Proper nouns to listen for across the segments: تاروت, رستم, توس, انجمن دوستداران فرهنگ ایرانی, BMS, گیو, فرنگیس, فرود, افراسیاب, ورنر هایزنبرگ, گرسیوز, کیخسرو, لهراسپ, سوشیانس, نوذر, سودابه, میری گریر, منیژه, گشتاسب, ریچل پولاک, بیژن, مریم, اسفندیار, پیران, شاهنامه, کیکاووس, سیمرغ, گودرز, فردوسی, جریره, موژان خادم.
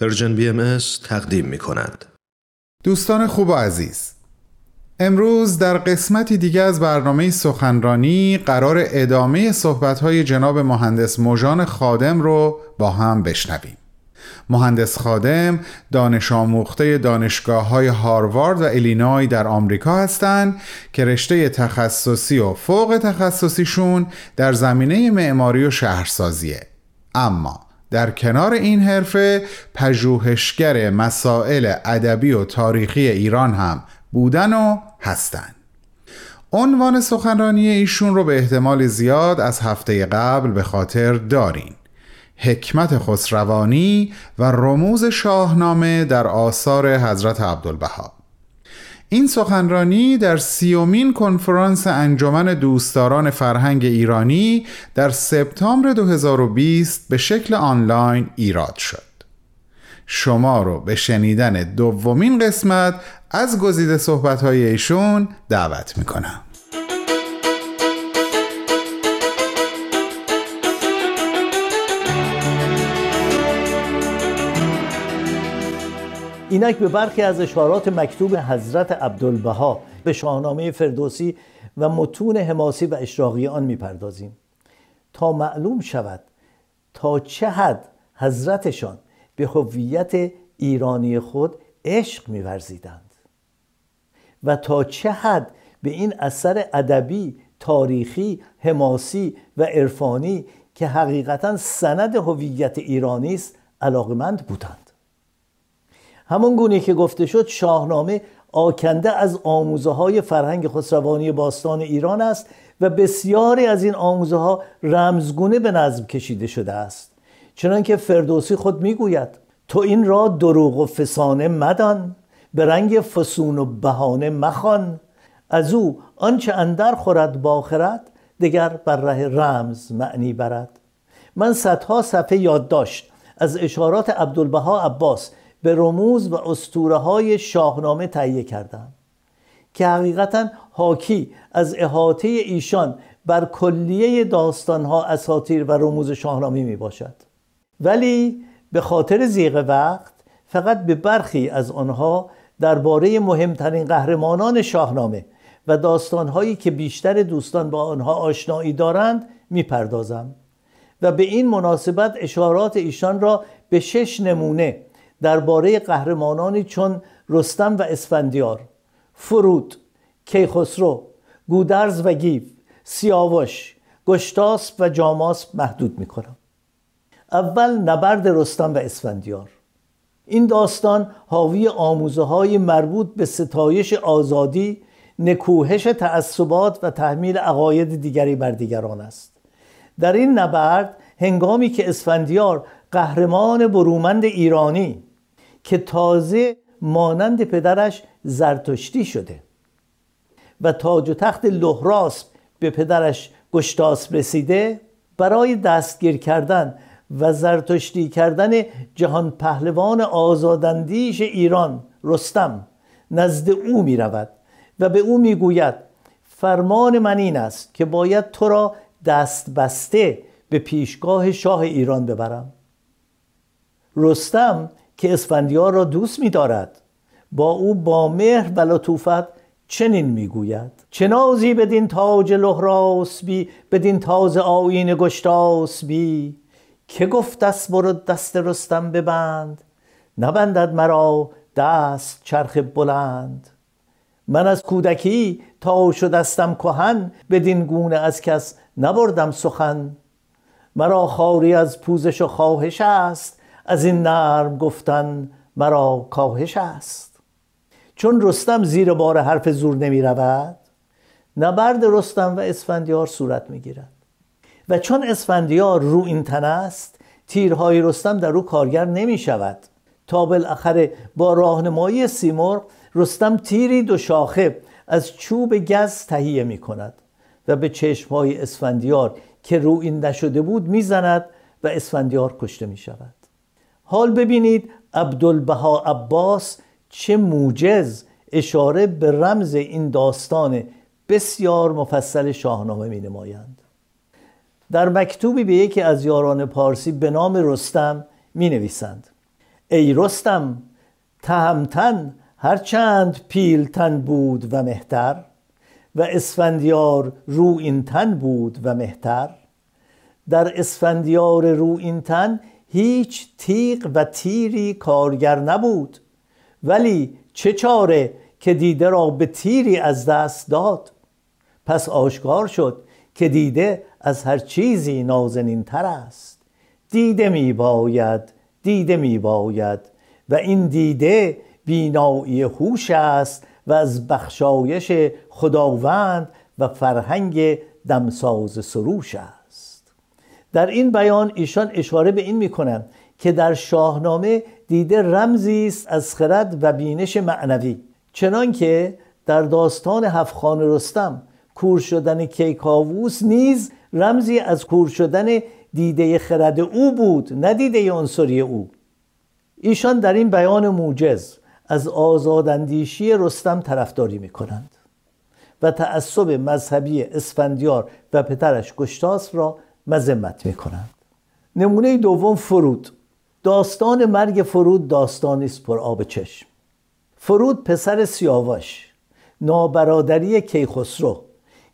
پرژن BMS تقدیم می‌کند. دوستان خوب و عزیز، امروز در قسمتی دیگه از برنامه سخنرانی قرار ادامه صحبت‌های جناب مهندس موژان خادم رو با هم بشنویم. مهندس خادم دانش آموخته دانشگاه‌های هاروارد و ایلینای در آمریکا هستند که رشته تخصصی و فوق تخصصیشون در زمینه معماری و شهرسازیه، اما در کنار این حرفه پژوهشگر مسائل ادبی و تاریخی ایران هم بودن و هستن. عنوان سخنرانی ایشون رو به احتمال زیاد از هفته قبل به خاطر دارین: حکمت خسروانی و رموز شاهنامه در آثار حضرت عبدالبها. این سخنرانی در 30مین کنفرانس انجمن دوستداران فرهنگ ایرانی در سپتامبر 2020 به شکل آنلاین ایراد شد. شما رو به شنیدن 2مین قسمت از گزیده صحبت‌های ایشون دعوت می‌کنم. اینک به برخی از اشارات مکتوب حضرت عبدالبها به شاهنامه فردوسی و متون حماسی و اشراقی آن می‌پردازیم تا معلوم شود تا چه حد حضرتشان به هویت ایرانی خود عشق می‌ورزیدند و تا چه حد به این اثر ادبی، تاریخی، حماسی و عرفانی که حقیقتاً سند هویت ایرانی است علاقه‌مند بودند. همان گونه که گفته شد، شاهنامه آکنده از آموزه‌های فرهنگ خسروانی باستان ایران است و بسیاری از این آموزه‌ها رمزگونه به نظم کشیده شده است، چنانکه فردوسی خود می‌گوید: تو این را دروغ و فسانه مدان، به رنگ فسون و بهانه مخوان، از او آنچه اندر خورد با خرد، دگر بر ره رمز معنی برد. من صدها صفحه یادداشت از اشارات عبدالبها عباس به رموز و اسطوره‌های شاهنامه تهیه کردم که حقیقتاً حاکی از احاطه ایشان بر کلیه داستان‌ها، اساطیر و رموز شاهنامه میباشد، ولی به خاطر ضیق وقت فقط به برخی از آنها درباره مهمترین قهرمانان شاهنامه و داستان‌هایی که بیشتر دوستان با آنها آشنایی دارند میپردازم و به این مناسبت اشارات ایشان را به 6 نمونه درباره قهرمانانی چون رستم و اسفندیار، فرود، کیخسرو، گودرز و گیو، سیاوش، گشتاسب و جاماسب محدود می‌کنم. اول نبرد رستم و اسفندیار. این داستان حاوی آموزه‌های مربوط به ستایش آزادی، نکوهش تعصبات و تحمیل عقاید دیگری بر دیگران است. در این نبرد، هنگامی که اسفندیار قهرمان برومند ایرانی که تازه مانند پدرش زرتشتی شده و تاج و تخت لهراسپ به پدرش گشتاسب رسیده، برای دستگیر کردن و زرتشتی کردن جهان پهلوان آزاداندیش ایران رستم نزد او می رود و به او می گوید: فرمان من این است که باید تو را دست بسته به پیشگاه شاه ایران ببرم. رستم که اسفندیار را دوست می دارد، با او با مهر و لطافت چنین می گوید: چنازی بدین تاج لهراسبی، بدین تاز آیین گشتاسبی، که گفت دست برو دست رستم ببند، نبندد مرا دست چرخ بلند. من از کودکی تا شدستم کهن، بدین گونه از کس نبردم سخن. مرا خاری از پوزش و خواهش است، از این نرم گفتن مرا کاهش است. چون رستم زیر بار حرف زور نمی رود، نبرد رستم و اسفندیار صورت می گیرد و چون اسفندیار رو این تن است، تیرهای رستم در او کارگر نمی شود تا بالاخره با راهنمایی سیمرغ رستم تیری 2 شاخه از چوب گز تهیه می کند و به چشمهای اسفندیار که رو این نشده بود می زند و اسفندیار کشته می شود. حال ببینید عبدالبها عباس چه موجز اشاره به رمز این داستان بسیار مفصل شاهنامه می نمایند. در مکتوبی به یکی از یاران پارسی به نام رستم می نویسند: ای رستم تهمتن هرچند پیلتن بود و مهتر، و اسفندیار رویینتن بود و مهتر. در اسفندیار رویینتن هیچ تیغ و تیری کارگر نبود، ولی چه چاره که دیده را به تیری از دست داد. پس آشکار شد که دیده از هر چیزی نازنین تر است. دیده می باید، دیده می باید، و این دیده بینایی هوش است و از بخشایش خداوند و فرهنگ دمساز سروش است. در این بیان ایشان اشاره به این می کنند که در شاهنامه دیده رمزی است از خرد و بینش معنوی، چنان که در داستان هفت‌خوان رستم کور شدن کیکاووس نیز رمزی از کور شدن دیده خرد او بود، نه دیده عنصری او. ایشان در این بیان موجز از آزاداندیشی رستم طرفداری می کنند و تعصب مذهبی اسفندیار و پدرش گشتاسب را مذمت می کنند. نمونه دوم فرود. داستان مرگ فرود داستانی است پر آب چشم. فرود پسر سیاوش، نابرادری کیخسرو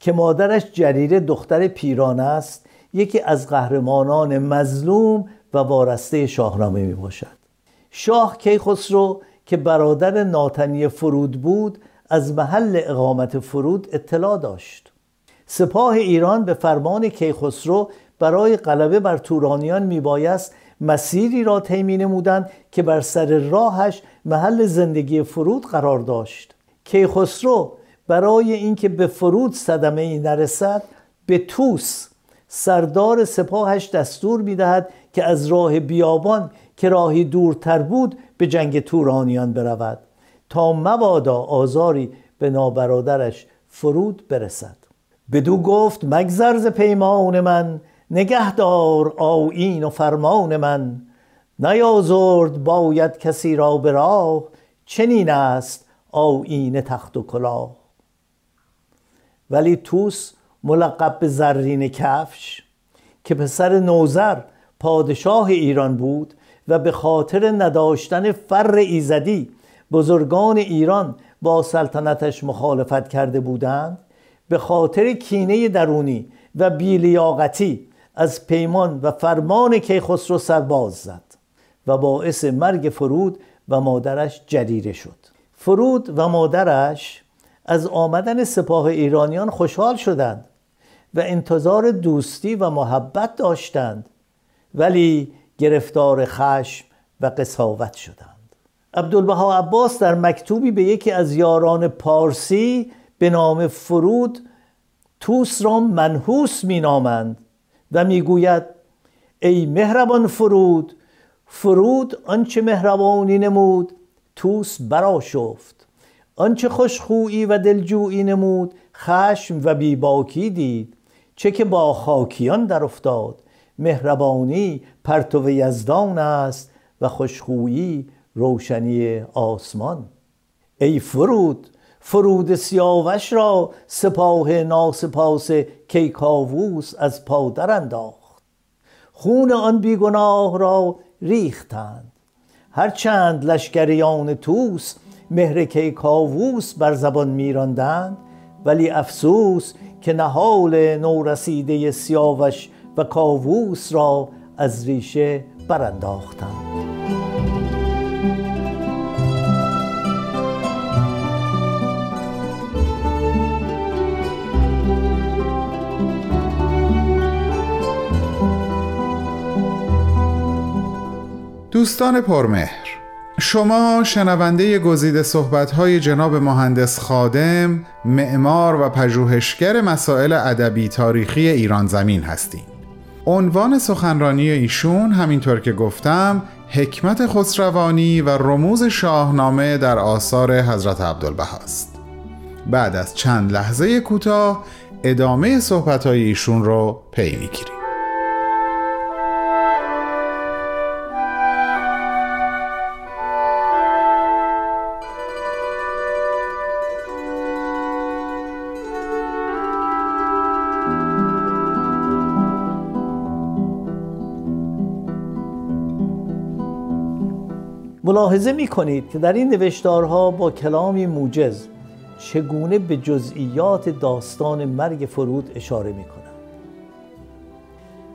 که مادرش جریره دختر پیران است، یکی از قهرمانان مظلوم و وارسته شاهنامه می باشد. شاه کیخسرو که برادر ناتنی فرود بود، از محل اقامت فرود اطلاع داشت. سپاه ایران به فرمان کیخسرو برای غلبه بر تورانیان میبایست مسیری را طی می‌نمودند که بر سر راهش محل زندگی فرود قرار داشت. کیخسرو برای اینکه به فرود صدمه‌ای نرسد، به توس سردار سپاهش دستور می‌دهد که از راه بیابان که راهی دورتر بود به جنگ تورانیان برود تا مبادا آزاری به نابرادرش فرود برسد. بدو گفت مگذر ز پیمان من، نگهدار آیین و فرمان من. نیازرد باید کسی را به راه، چنین است آیین تخت و کلاه. ولی توس ملقب به زرین کفش که پسر نوذر پادشاه ایران بود و به خاطر نداشتن فر ایزدی بزرگان ایران با سلطنتش مخالفت کرده بودند، به خاطر کینه درونی و بی‌لیاقتی از پیمان و فرمان کیخسرو سرباز زد و باعث مرگ فرود و مادرش جریره شد. فرود و مادرش از آمدن سپاه ایرانیان خوشحال شدند و انتظار دوستی و محبت داشتند، ولی گرفتار خشم و قساوت شدند. عبدالبها عباس در مکتوبی به یکی از یاران پارسی به نام فرود، توس را منحوس می نامند و می گوید ای مهربان فرود، فرود آنچه مهربانی نمود توس برآشفت، آنچه خوشخویی و دلجویی نمود خشم و بیباکی دید، چه که با خاکیان در افتاد، مهربانی پرتو یزدان است و خوشخویی روشنی آسمان. ای فرود، فرود سیاوش را سپاه ناسپاس کیکاووس از پا در انداخت، خون آن بیگناه را ریختند. هرچند لشکریان توس مهر کیکاووس بر زبان می‌راندند، ولی افسوس که نهال نورسیده سیاوش و کاووس را از ریشه برانداختند. دوستان پرمهر، شما شنونده گزیده صحبت‌های جناب مهندس خادم، معمار و پژوهشگر مسائل ادبی تاریخی ایران زمین هستید. عنوان سخنرانی ایشون همینطور که گفتم، حکمت خسروانی و رموز شاهنامه در آثار حضرت عبدالبها است. بعد از چند لحظه کوتاه ادامه صحبت‌های ایشون رو پی می‌گیریم. ملاحظه می کنید که در این نوشتارها با کلامی موجز چگونه به جزئیات داستان مرگ فرود اشاره می کنند.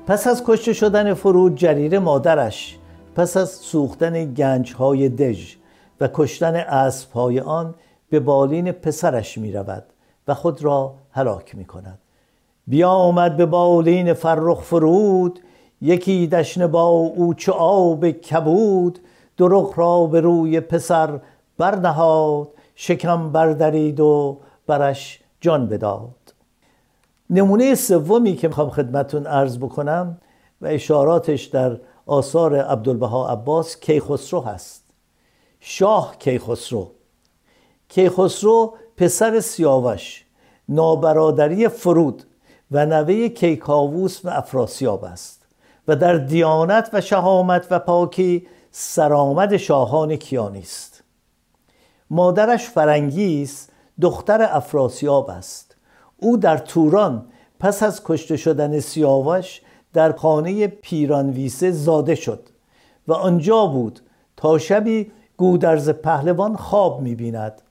پس از کشته شدن فرود، جریره مادرش پس از سوختن گنجهای دژ و کشتن اسبهای آن به بالین پسرش می رود و خود را هلاک می کند. بیا آمد به بالین فرخ فرود، یکی دشنه با او چو آب کبود، درخ را به روی پسر برنهاد، شکم بردرید و برش جان بداد. نمونه سومی که میخوام خدمتون عرض بکنم و اشاراتش در آثار عبدالبها عباس، کیخسرو هست. شاه کیخسرو پسر سیاوش، نابرادری فرود و نوه کیکاووس و افراسیاب است و در دیانت و شهامت و پاکی سرآمد شاهان کیانی است. مادرش فرنگیس دختر افراسیاب است. او در توران پس از کشته شدن سیاوش در خانه پیران ویسه زاده شد و آنجا بود تا شبی گودرز پهلوان خواب می‌بیند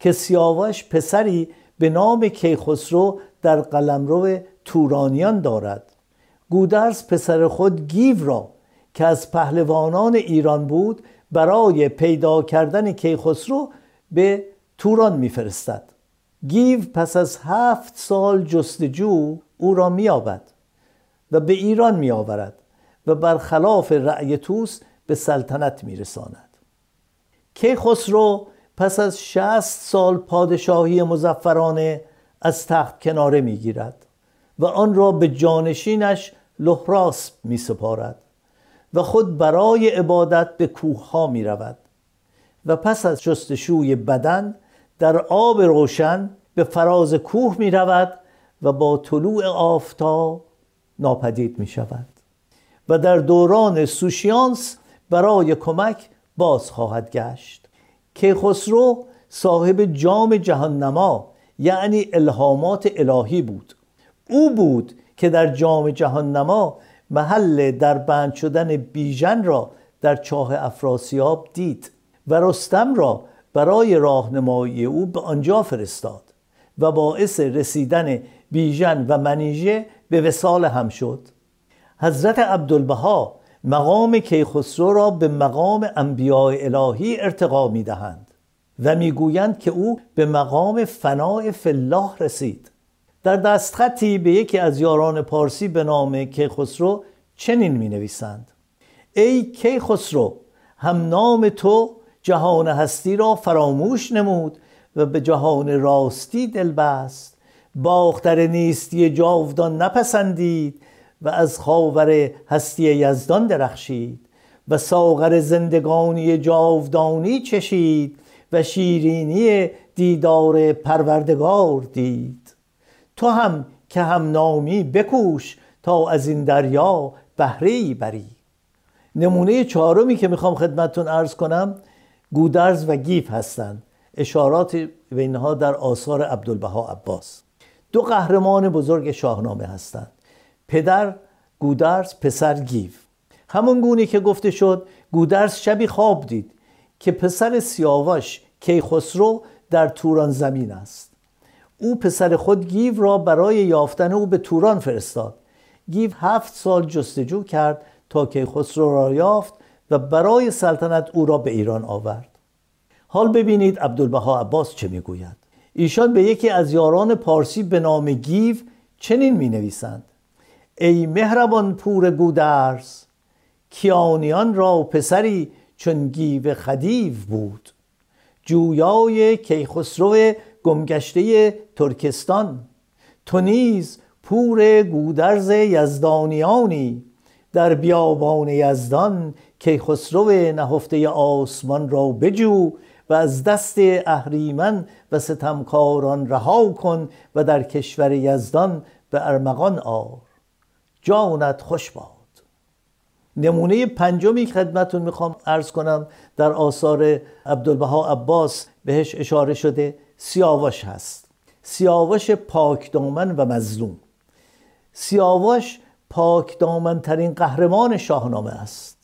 که سیاوش پسری به نام کیخسرو در قلمرو تورانیان دارد. گودرز پسر خود گیو را که از پهلوانان ایران بود برای پیدا کردن کیخسرو به توران میفرستد. گیو پس از 7 سال جستجو او را مییابد و به ایران میآورد و برخلاف رأی توس به سلطنت میرساند. کیخسرو پس از 60 سال پادشاهی مظفرانه از تخت کناره میگیرد و آن را به جانشینش لهراسپ میسپارد و خود برای عبادت به کوه ها می رود و پس از جستجوی بدن در آب روشن به فراز کوه می رود و با طلوع آفتاب ناپدید می شود و در دوران سوشیانس برای کمک باز خواهد گشت. کیخسرو صاحب جام جهاننما یعنی الهامات الهی بود. او بود که در جام جهاننما محل در بند شدن بیژن را در چاه افراسیاب دید و رستم را برای راهنمایی او به آنجا فرستاد و باعث رسیدن بیژن و منیژه به وصال هم شد. حضرت عبدالبها مقام کیخسرو را به مقام انبیاء الهی ارتقا می‌دهند و می‌گویند که او به مقام فناء فی الله رسید. در دستخطی به یکی از یاران پارسی به نام کیخسرو چنین می نویسند: ای کیخسرو، هم نام تو جهان هستی را فراموش نمود و به جهان راستی دل بست، باختر نیستی جاودان نپسندید و از خاور هستی یزدان درخشید و ساغر زندگانی جاودانی چشید و شیرینی دیدار پروردگار دید. تو هم که هم نامی بکوش تا از این دریا بهره‌ای بری. نمونه 4 که میخوام خدمتتون عرض کنم گودرز و گیف هستند. اشارات به اینها در آثار عبدالبها عباس. 2 قهرمان بزرگ شاهنامه هستند: پدر گودرز، پسر گیو. همون گونه که گفته شد، گودرز شبی خواب دید که پسر سیاوش کیخسرو در توران زمین است. او پسر خود گیو را برای یافتن او به توران فرستاد. گیو 7 سال جستجو کرد تا کیخسرو را یافت و برای سلطنت او را به ایران آورد. حال ببینید عبدالبها عباس چه میگوید. ایشان به یکی از یاران پارسی به نام گیو چنین می نویسند: ای مهربان پور گودرز، کیانیان را پسری چون گیو خدیو بود، جویای کیخسرو گمگشته ترکستان. تو نیز پور گودرز یزدانیانی، در بیابان یزدان کیخسرو نهفته آسمان را بجو و از دست اهریمن و ستمکاران رها کن و در کشور یزدان به ارمغان آر، جانت خوش باد. نمونه 5 خدمتون میخوام عرض کنم در آثار عبدالبها عباس بهش اشاره شده، سیاوش هست. سیاوش پاکدامن و مظلوم. سیاوش پاکدامن ترین قهرمان شاهنامه است.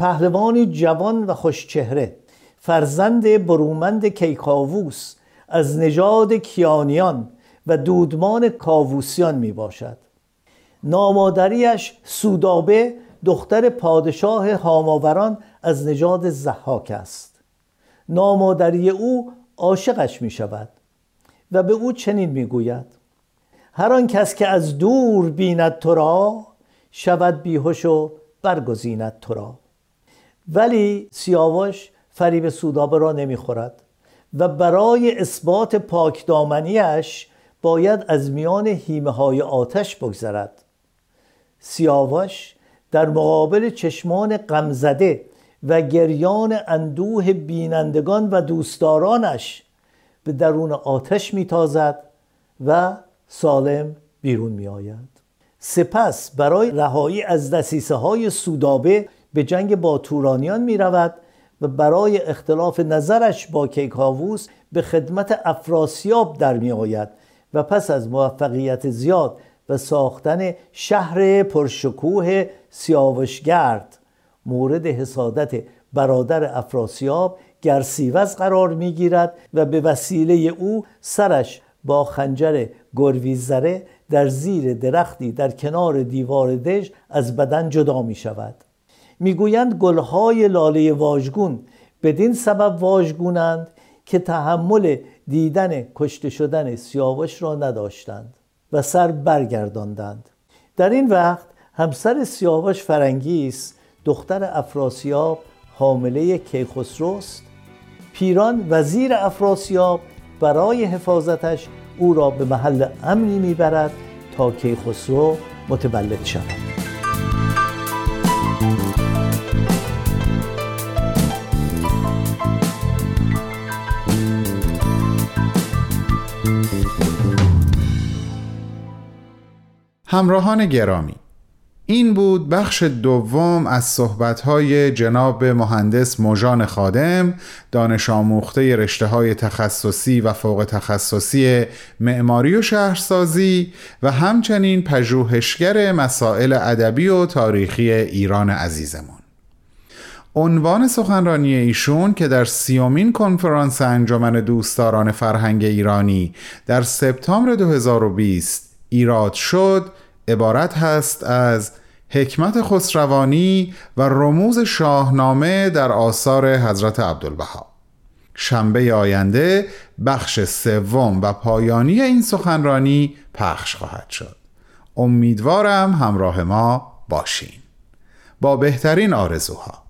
پهلوانی جوان و خوشچهره، فرزند برومند کیکاووس از نژاد کیانیان و دودمان کاووسیان می باشد. نامادریش سودابه دختر پادشاه هاماوران از نژاد ضحاک است. نامادری او عاشقش می شود و به او چنین می گوید: هر آن کس که از دور بیند تو را، شود بیهوش و برگزیند تو را. ولی سیاوش فریب سودابه را نمی خورد و برای اثبات پاکدامنیش باید از میان هیمه های آتش بگذرد. سیاوش در مقابل چشمان غمزده و گریان اندوه بینندگان و دوستدارانش به درون آتش میتازد و سالم بیرون میآید. سپس برای رهایی از دسیسه های سودابه به جنگ با تورانیان میرود و برای اختلاف نظرش با کیکاووس به خدمت افراسیاب در میآید و پس از موفقیت زیاد و ساختن شهر پرشکوه سیاوشگرد مورد حسادت برادر افراسیاب گرسیوز قرار میگیرد و به وسیله او سرش با خنجر گرویزره در زیر درختی در کنار دیوار دژ از بدن جدا می شود. میگویند گلهای لاله واژگون بدین سبب واژگونند که تحمل دیدن کشته شدن سیاوش را نداشتند و سر برگرداندند. در این وقت همسر سیاوش فرنگیس دختر افراسیاب حامله کیخسروست. پیران وزیر افراسیاب برای حفاظتش او را به محل امنی میبرد تا کیخسرو متولد شود. همراهان گرامی، این بود بخش دوم از صحبت‌های جناب مهندس موژان خادم، دانش آموخته رشته‌های تخصصی و فوق تخصصی معماری و شهرسازی و همچنین پژوهشگر مسائل ادبی و تاریخی ایران عزیزمون. عنوان سخنرانی ایشون که در 30مین کنفرانس انجمن دوستداران فرهنگ ایرانی در سپتامبر 2020 ایراد شد، عبارت هست از حکمت خسروانی و رموز شاهنامه در آثار حضرت عبدالبها. شنبه آینده بخش سوم و پایانی این سخنرانی پخش خواهد شد. امیدوارم همراه ما باشین. با بهترین آرزوها.